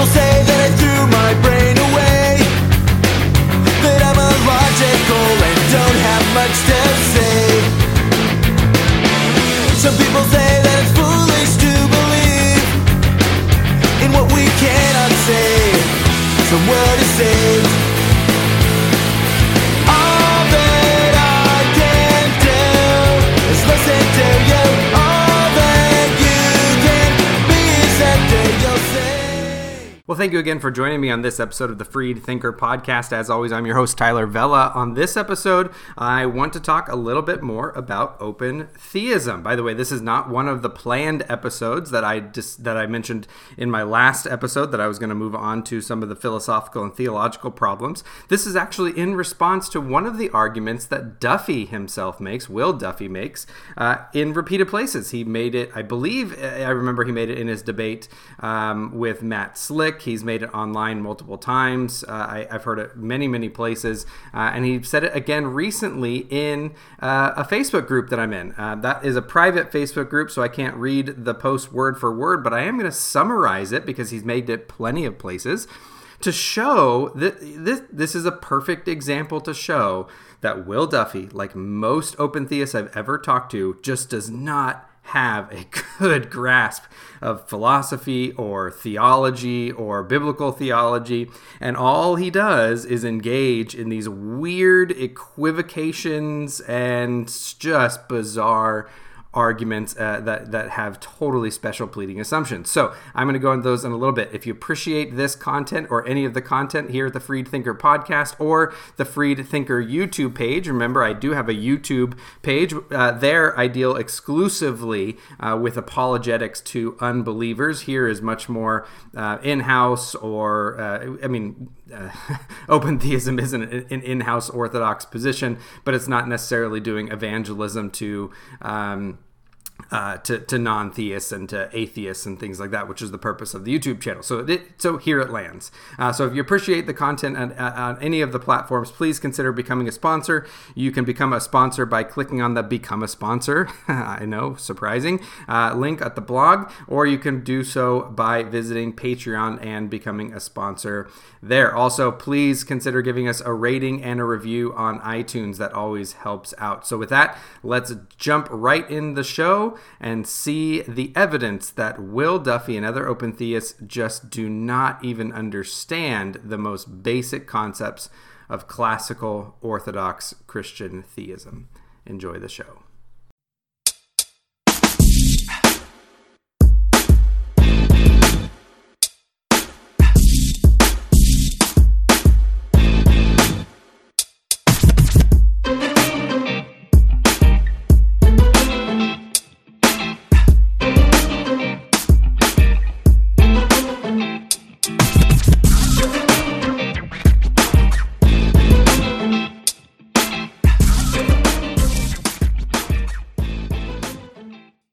People say that I threw my brain away, that I'm illogical and don't have much to say. Some people say that it's foolish to believe in what we cannot say. Some word is saved. All that I can do is listen to you. All that you can be is that day you'll say. Well, thank you again for joining me on this episode of the Freed Thinker podcast. As always, I'm your host, Tyler Vella. On this episode, I want to talk a little bit more about open theism. By the way, this is not one of the planned episodes that I mentioned in my last episode, that I was going to move on to some of the philosophical and theological problems. This is actually in response to one of the arguments that Duffy himself makes, Will Duffy makes, in repeated places. He made it, I believe, I remember he made it in his debate with Matt Slick. He's made it online multiple times. I've heard it many, many places. And he said it again recently in a Facebook group that I'm in. That is a private Facebook group, so I can't read the post word for word, but I am going to summarize it because he's made it plenty of places to show that this is a perfect example to show that Will Duffy, like most open theists I've ever talked to, just does not have a good grasp of philosophy or theology or biblical theology, and all he does is engage in these weird equivocations and just bizarre arguments that have totally special pleading assumptions. So I'm going to go into those in a little bit. If you appreciate this content or any of the content here at the Freed Thinker podcast or the Freed Thinker YouTube page, remember I do have a YouTube page. There I deal exclusively with apologetics to unbelievers. Here is much more in-house or, open theism isn't an in-house orthodox position, but it's not necessarily doing evangelism to non-theists and to atheists and things like that, which is the purpose of the YouTube channel. So here it lands. So if you appreciate the content on any of the platforms, please consider becoming a sponsor. You can become a sponsor by clicking on the Become a Sponsor, I know, surprising, link at the blog, or you can do so by visiting Patreon and becoming a sponsor there. Also, please consider giving us a rating and a review on iTunes. That always helps out. So with that, let's jump right in the show and see the evidence that Will Duffy and other open theists just do not even understand the most basic concepts of classical Orthodox Christian theism. Enjoy the show.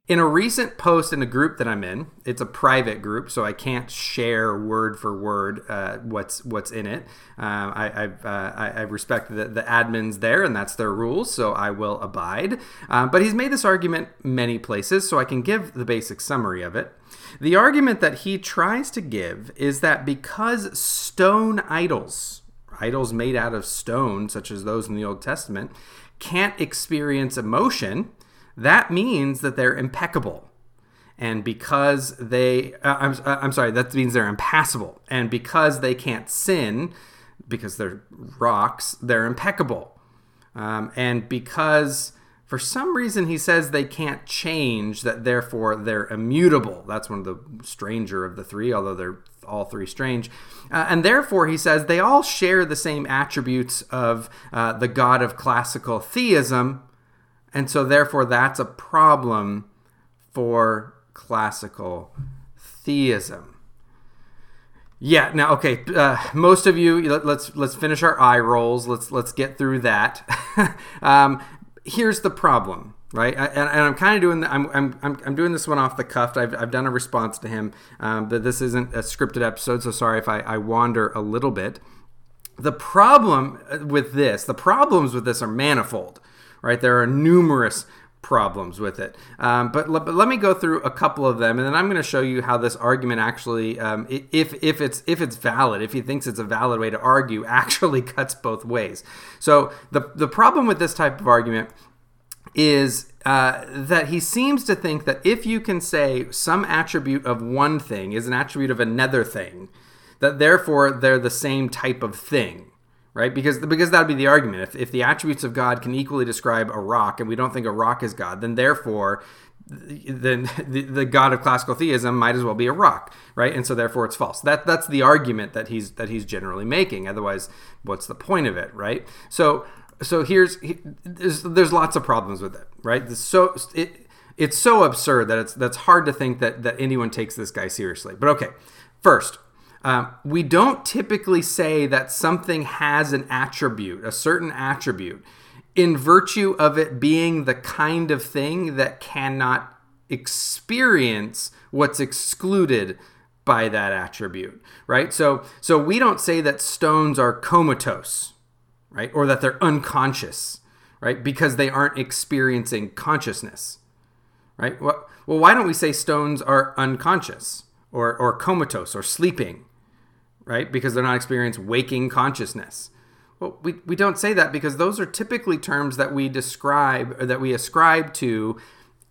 In a recent post in a group that I'm in, it's a private group, so I can't share word for word what's in it. I respect the admins there, and that's their rules, so I will abide. But he's made this argument many places, so I can give the basic summary of it. The argument that he tries to give is that because stone idols made out of stone, such as those in the Old Testament, can't experience emotion, that means that they're impeccable, and because that means they're impassible, and because they can't sin, because they're rocks, they're impeccable, and because for some reason he says they can't change, that therefore they're immutable. That's one of the stranger of the three, although they're all three strange, and therefore he says they all share the same attributes of the God of classical theism. And so, therefore, that's a problem for classical theism. Yeah. Now, okay. Most of you, let's finish our eye rolls. Let's get through that. Here's the problem, right? And I'm kind of doing I'm doing this one off the cuff. I've done a response to him, but this isn't a scripted episode. So sorry if I wander a little bit. The problems with this are manifold. Right, there are numerous problems with it. But let me go through a couple of them, and then I'm going to show you how this argument actually, if it's valid, if he thinks it's a valid way to argue, actually cuts both ways. So the problem with this type of argument is that he seems to think that if you can say some attribute of one thing is an attribute of another thing, that therefore they're the same type of thing, right? Because that would be the argument. If the attributes of God can equally describe a rock and we don't think a rock is God, then therefore the God of classical theism might as well be a rock, right? And so therefore it's false. That's the argument that he's generally making. Otherwise, what's the point of it, right? So there's lots of problems with it, right? It's so absurd that that's hard to think that anyone takes this guy seriously. But okay, first, we don't typically say that something has an attribute, a certain attribute, in virtue of it being the kind of thing that cannot experience what's excluded by that attribute, right? So we don't say that stones are comatose, right? Or that they're unconscious, right? Because they aren't experiencing consciousness, right? Well, why don't we say stones are unconscious or comatose or sleeping, right? Because they're not experiencing waking consciousness. Well, we don't say that because those are typically terms that we describe or that we ascribe to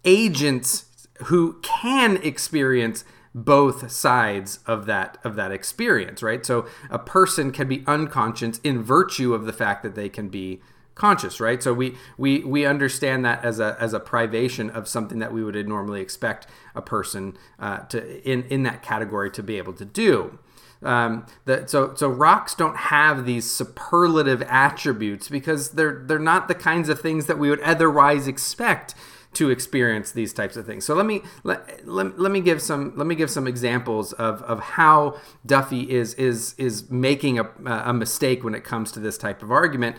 agents who can experience both sides of that experience, right? So a person can be unconscious in virtue of the fact that they can be conscious, right? So we understand that as a privation of something that we would normally expect a person to in that category to be able to do. So rocks don't have these superlative attributes because they're not the kinds of things that we would otherwise expect to experience these types of things. So let me give some examples of how Duffy is making a mistake when it comes to this type of argument,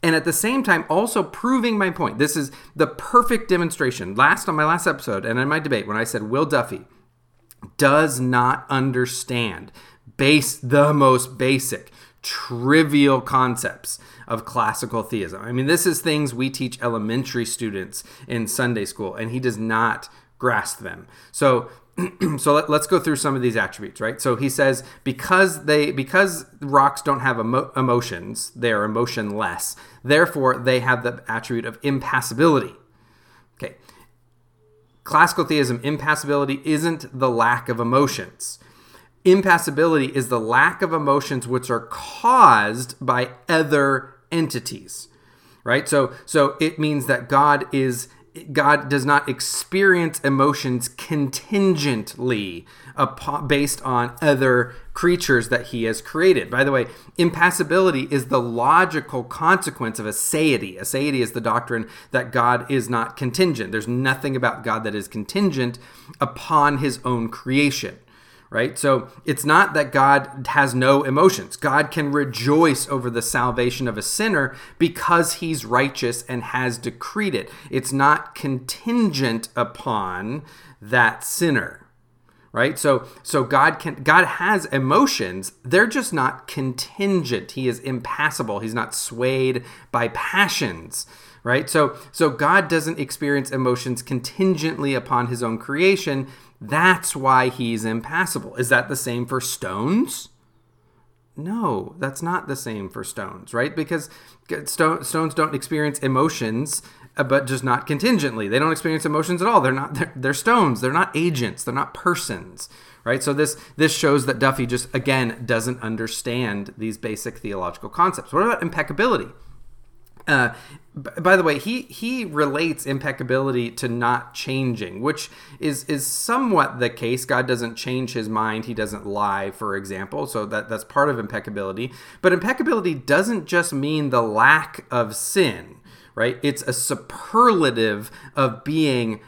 and at the same time also proving my point. This is the perfect demonstration. On my last episode and in my debate when I said Will Duffy does not understand the most basic, trivial concepts of classical theism. I mean, this is things we teach elementary students in Sunday school, and he does not grasp them. So let's go through some of these attributes, right? So he says because rocks don't have emotions, they are emotionless. Therefore, they have the attribute of impassibility. Okay, classical theism, impassibility isn't the lack of emotions. Impassibility is the lack of emotions which are caused by other entities, right? So it means that God does not experience emotions contingently based on other creatures that he has created. By the way, impassibility is the logical consequence of aseity. Aseity is the doctrine that God is not contingent. There's nothing about God that is contingent upon his own creation. Right? So it's not that God has no emotions. God can rejoice over the salvation of a sinner because he's righteous and has decreed it. It's not contingent upon that sinner. Right? So God has emotions. They're just not contingent. He is impassible. He's not swayed by passions. Right? So God doesn't experience emotions contingently upon his own creation. That's why he's impassible. Is that the same for stones? No, that's not the same for stones, right? Because stones don't experience emotions, but just not contingently. They don't experience emotions at all. They're stones. They're not agents. They're not persons, right? So this shows that Duffy just, again, doesn't understand these basic theological concepts. What about impeccability? By the way, he relates impeccability to not changing, which is somewhat the case. God doesn't change his mind. He doesn't lie, for example. So that's part of impeccability. But impeccability doesn't just mean the lack of sin, right? It's a superlative of being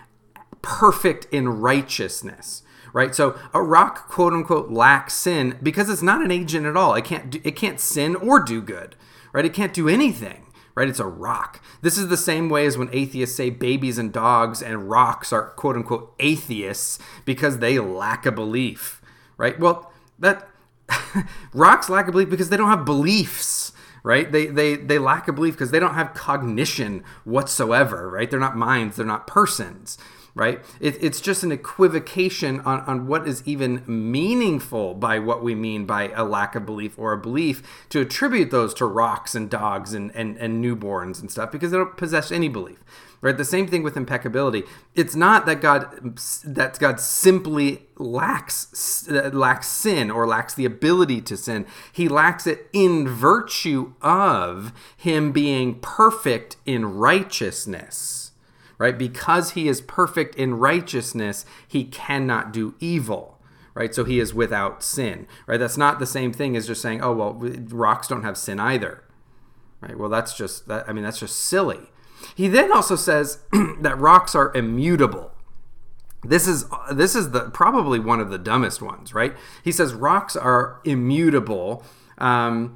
perfect in righteousness, right? So a rock, quote unquote, lacks sin because it's not an agent at all. It can't sin or do good, right? It can't do anything. Right? It's a rock. This is the same way as when atheists say babies and dogs and rocks are quote unquote atheists because they lack a belief, right? Well, that rocks lack a belief because they don't have beliefs, right? They lack a belief because they don't have cognition whatsoever, right? They're not minds, they're not persons, right? It's just an equivocation on what is even meaningful by what we mean by a lack of belief or a belief, to attribute those to rocks and dogs and newborns and stuff, because they don't possess any belief, right? The same thing with impeccability. It's not that God simply lacks sin or lacks the ability to sin. He lacks it in virtue of him being perfect in righteousness. Right? Because he is perfect in righteousness, he cannot do evil, right? So he is without sin, right? That's not the same thing as just saying, oh, well, rocks don't have sin either, right? Well, that's just silly. He then also says that rocks are immutable. This is probably one of the dumbest ones, right? He says rocks are immutable and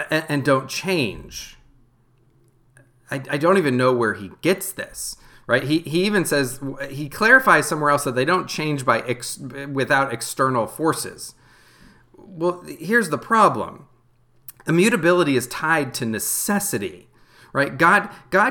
don't change. I don't even know where he gets this, right? He even says, he clarifies somewhere else that they don't change by without external forces. Well, here's the problem. Immutability is tied to necessity, right? God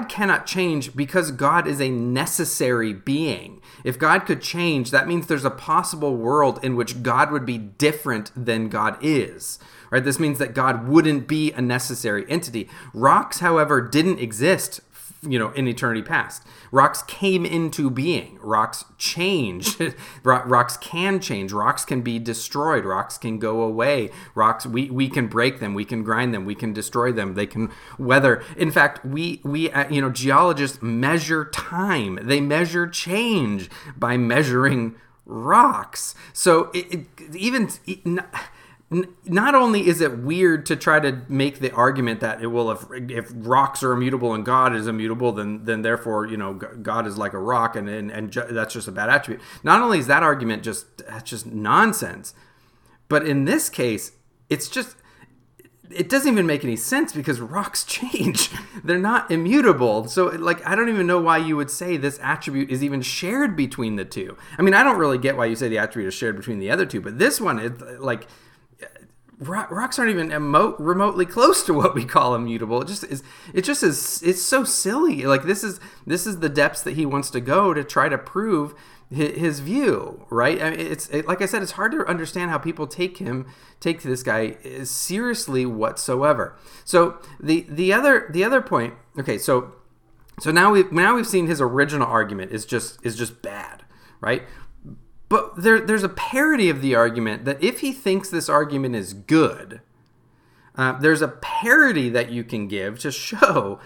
cannot change because God is a necessary being. If God could change, that means there's a possible world in which God would be different than God is, right? This means that God wouldn't be a necessary entity. Rocks, however, didn't exist, in eternity past. Rocks came into being. Rocks change. Rocks can change. Rocks can be destroyed. Rocks can go away. Rocks, we can break them. We can grind them. We can destroy them. They can weather. In fact, we geologists measure time. They measure change by measuring rocks. So not only is it weird to try to make the argument that if rocks are immutable and God is immutable, then therefore, God is like a rock and that's just a bad attribute. Not only is that argument that's just nonsense, but in this case, it doesn't even make any sense because rocks change. They're not immutable. So I don't even know why you would say this attribute is even shared between the two. I mean, I don't really get why you say the attribute is shared between the other two, but this one is rocks aren't even remotely close to what we call immutable. It just is. It's so silly. This is the depths that he wants to go to try to prove his view, right? I mean, like I said, it's hard to understand how people take this guy seriously whatsoever. So the other point. Okay, so now we've seen his original argument is just bad, right? But there's a parody of the argument that if he thinks this argument is good, there's a parody that you can give to show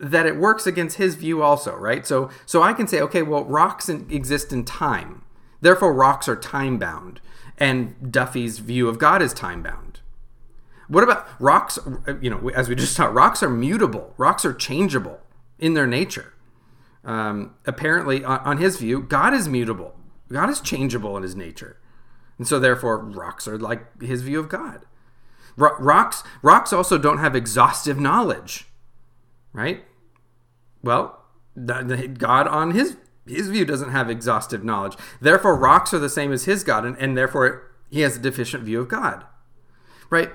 that it works against his view also, right? So I can say, okay, well, rocks exist in time. Therefore, rocks are time-bound. And Duffy's view of God is time-bound. What about rocks? As we just saw, rocks are mutable. Rocks are changeable in their nature. Apparently, on his view, God is mutable. God is changeable in his nature. And so therefore, rocks are like his view of God. Rocks also don't have exhaustive knowledge, right? Well, God on his view doesn't have exhaustive knowledge. Therefore, rocks are the same as his God, and therefore he has a deficient view of God, right?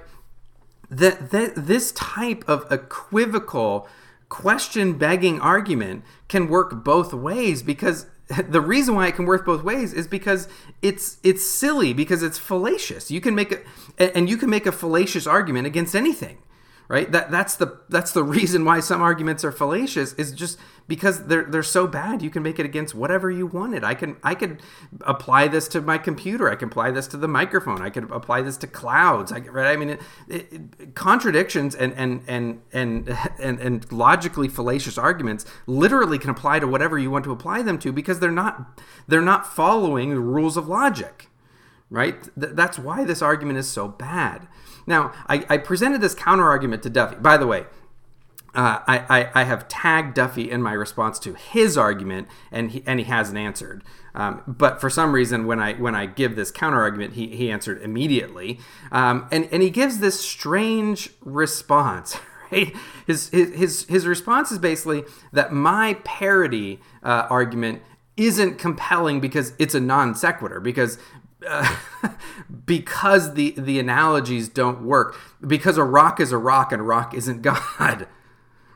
This type of equivocal, question-begging argument can work both ways because... The reason why it can work both ways is because it's silly, because it's fallacious. You can make a fallacious argument against anything, right? That's the reason why some arguments are fallacious, is just because they're so bad you can make it against whatever you wanted. I could apply this to my computer. I can apply this to the microphone. I could apply this to clouds. Right? I mean, contradictions and logically fallacious arguments literally can apply to whatever you want to apply them to because they're not following the rules of logic, right? That's why this argument is so bad. Now, I presented this counter-argument to Duffy. By the way, I have tagged Duffy in my response to his argument, and he hasn't answered. But for some reason, when I give this counter-argument, he answered immediately. And he gives this strange response, right? His response is basically that my parody argument isn't compelling because it's a non-sequitur, because because the analogies don't work, because a rock is a rock and rock isn't God,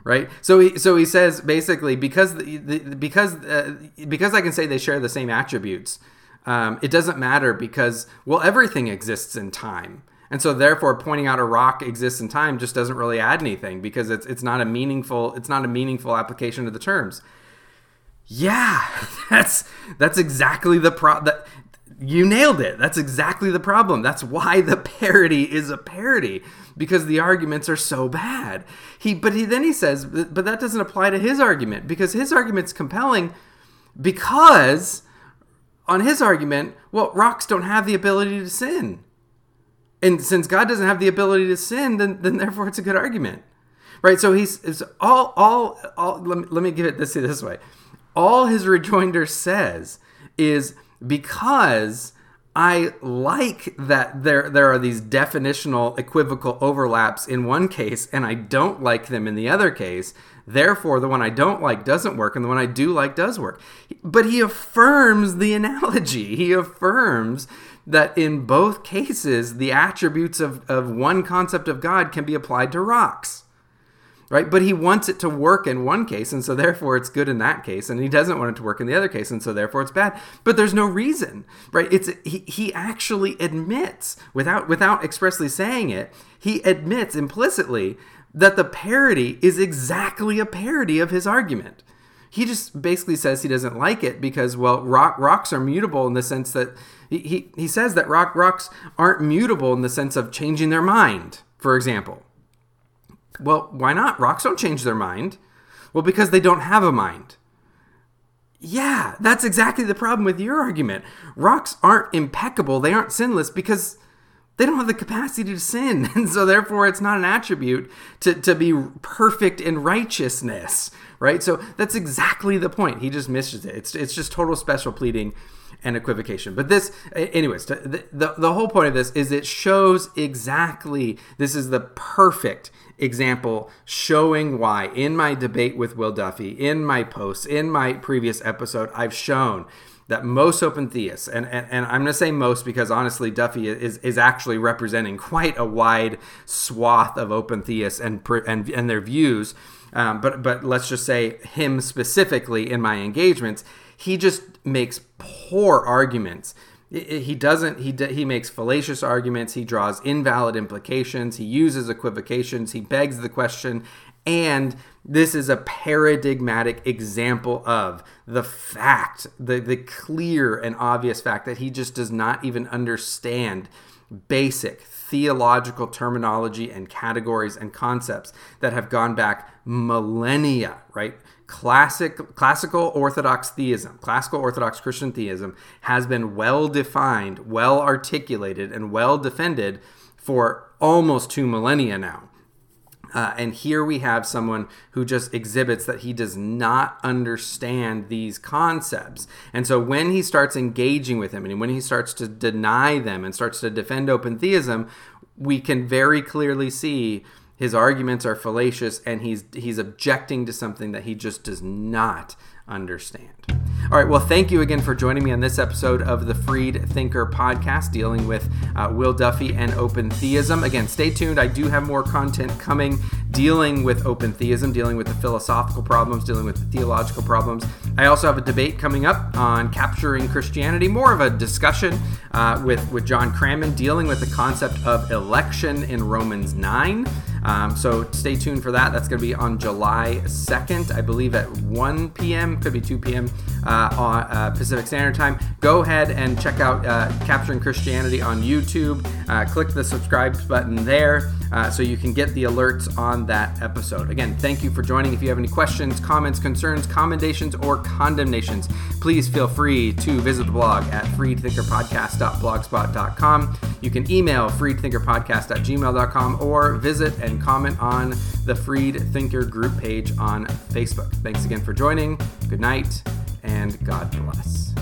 right? So he says basically because I can say they share the same attributes, it doesn't matter because, well, everything exists in time. And so therefore pointing out a rock exists in time just doesn't really add anything because it's not a meaningful application of the terms. Yeah, that's exactly the problem. You nailed it. That's exactly the problem. That's why the parody is a parody, because the arguments are so bad. But then he says, but that doesn't apply to his argument, because his argument's compelling because on his argument, well, rocks don't have the ability to sin. And since God doesn't have the ability to sin, then therefore it's a good argument, right? So he's all let me give it this way. All his rejoinder says is, because I like that there are these definitional equivocal overlaps in one case and I don't like them in the other case, therefore the one I don't like doesn't work and the one I do like does work. But he affirms the analogy. He affirms that in both cases the attributes of one concept of God can be applied to rocks. Right? But he wants it to work in one case, and so therefore it's good in that case, and he doesn't want it to work in the other case, and so therefore it's bad. But there's no reason, right? He actually admits, without expressly saying it, he admits implicitly that the parody is exactly a parody of his argument. He just basically says he doesn't like it because, well, rocks are mutable in the sense that he says that rocks aren't mutable in the sense of changing their mind, for example. Well, why not? Rocks don't change their mind. Well, because they don't have a mind. Yeah, that's exactly the problem with your argument. Rocks aren't impeccable. They aren't sinless because they don't have the capacity to sin. And so therefore, it's not an attribute to be perfect in righteousness, right? So that's exactly the point. He just misses it. It's just total special pleading and equivocation. But this, anyways, the whole point of this is it shows exactly, this is the perfect example showing why in my debate with Will Duffy, in my posts, in my previous episode, I've shown that most open theists, and I'm going to say most because honestly Duffy is actually representing quite a wide swath of open theists and their views, but let's just say him specifically in my engagements, he just makes poor arguments. He makes fallacious arguments, he draws invalid implications, he uses equivocations, he begs the question, and this is a paradigmatic example of the fact, the clear and obvious fact that he just does not even understand basic theological terminology and categories and concepts that have gone back millennia, right? Classical Orthodox theism, classical Orthodox Christian theism has been well-defined, well-articulated, and well-defended for almost 2 millennia now. And here we have someone who just exhibits that he does not understand these concepts. And so when he starts engaging with them and when he starts to deny them and starts to defend open theism, we can very clearly see his arguments are fallacious, and he's objecting to something that he just does not understand. All right, well, thank you again for joining me on this episode of the Freed Thinker podcast, dealing with Will Duffy and open theism. Again, stay tuned. I do have more content coming dealing with open theism, dealing with the philosophical problems, dealing with the theological problems. I also have a debate coming up on Capturing Christianity, more of a discussion with John Crammon, dealing with the concept of election in Romans 9. So stay tuned for that. That's going to be on July 2nd, I believe at 1 p.m., could be 2 p.m. On Pacific Standard Time. Go ahead and check out Capturing Christianity on YouTube. Click the subscribe button there so you can get the alerts on that episode. Again, thank you for joining. If you have any questions, comments, concerns, commendations, or condemnations, please feel free to visit the blog at freedthinkerpodcast.blogspot.com. You can email freedthinkerpodcast@gmail.com or visit and comment on the Freed Thinker group page on Facebook. Thanks again for joining. Good night and God bless.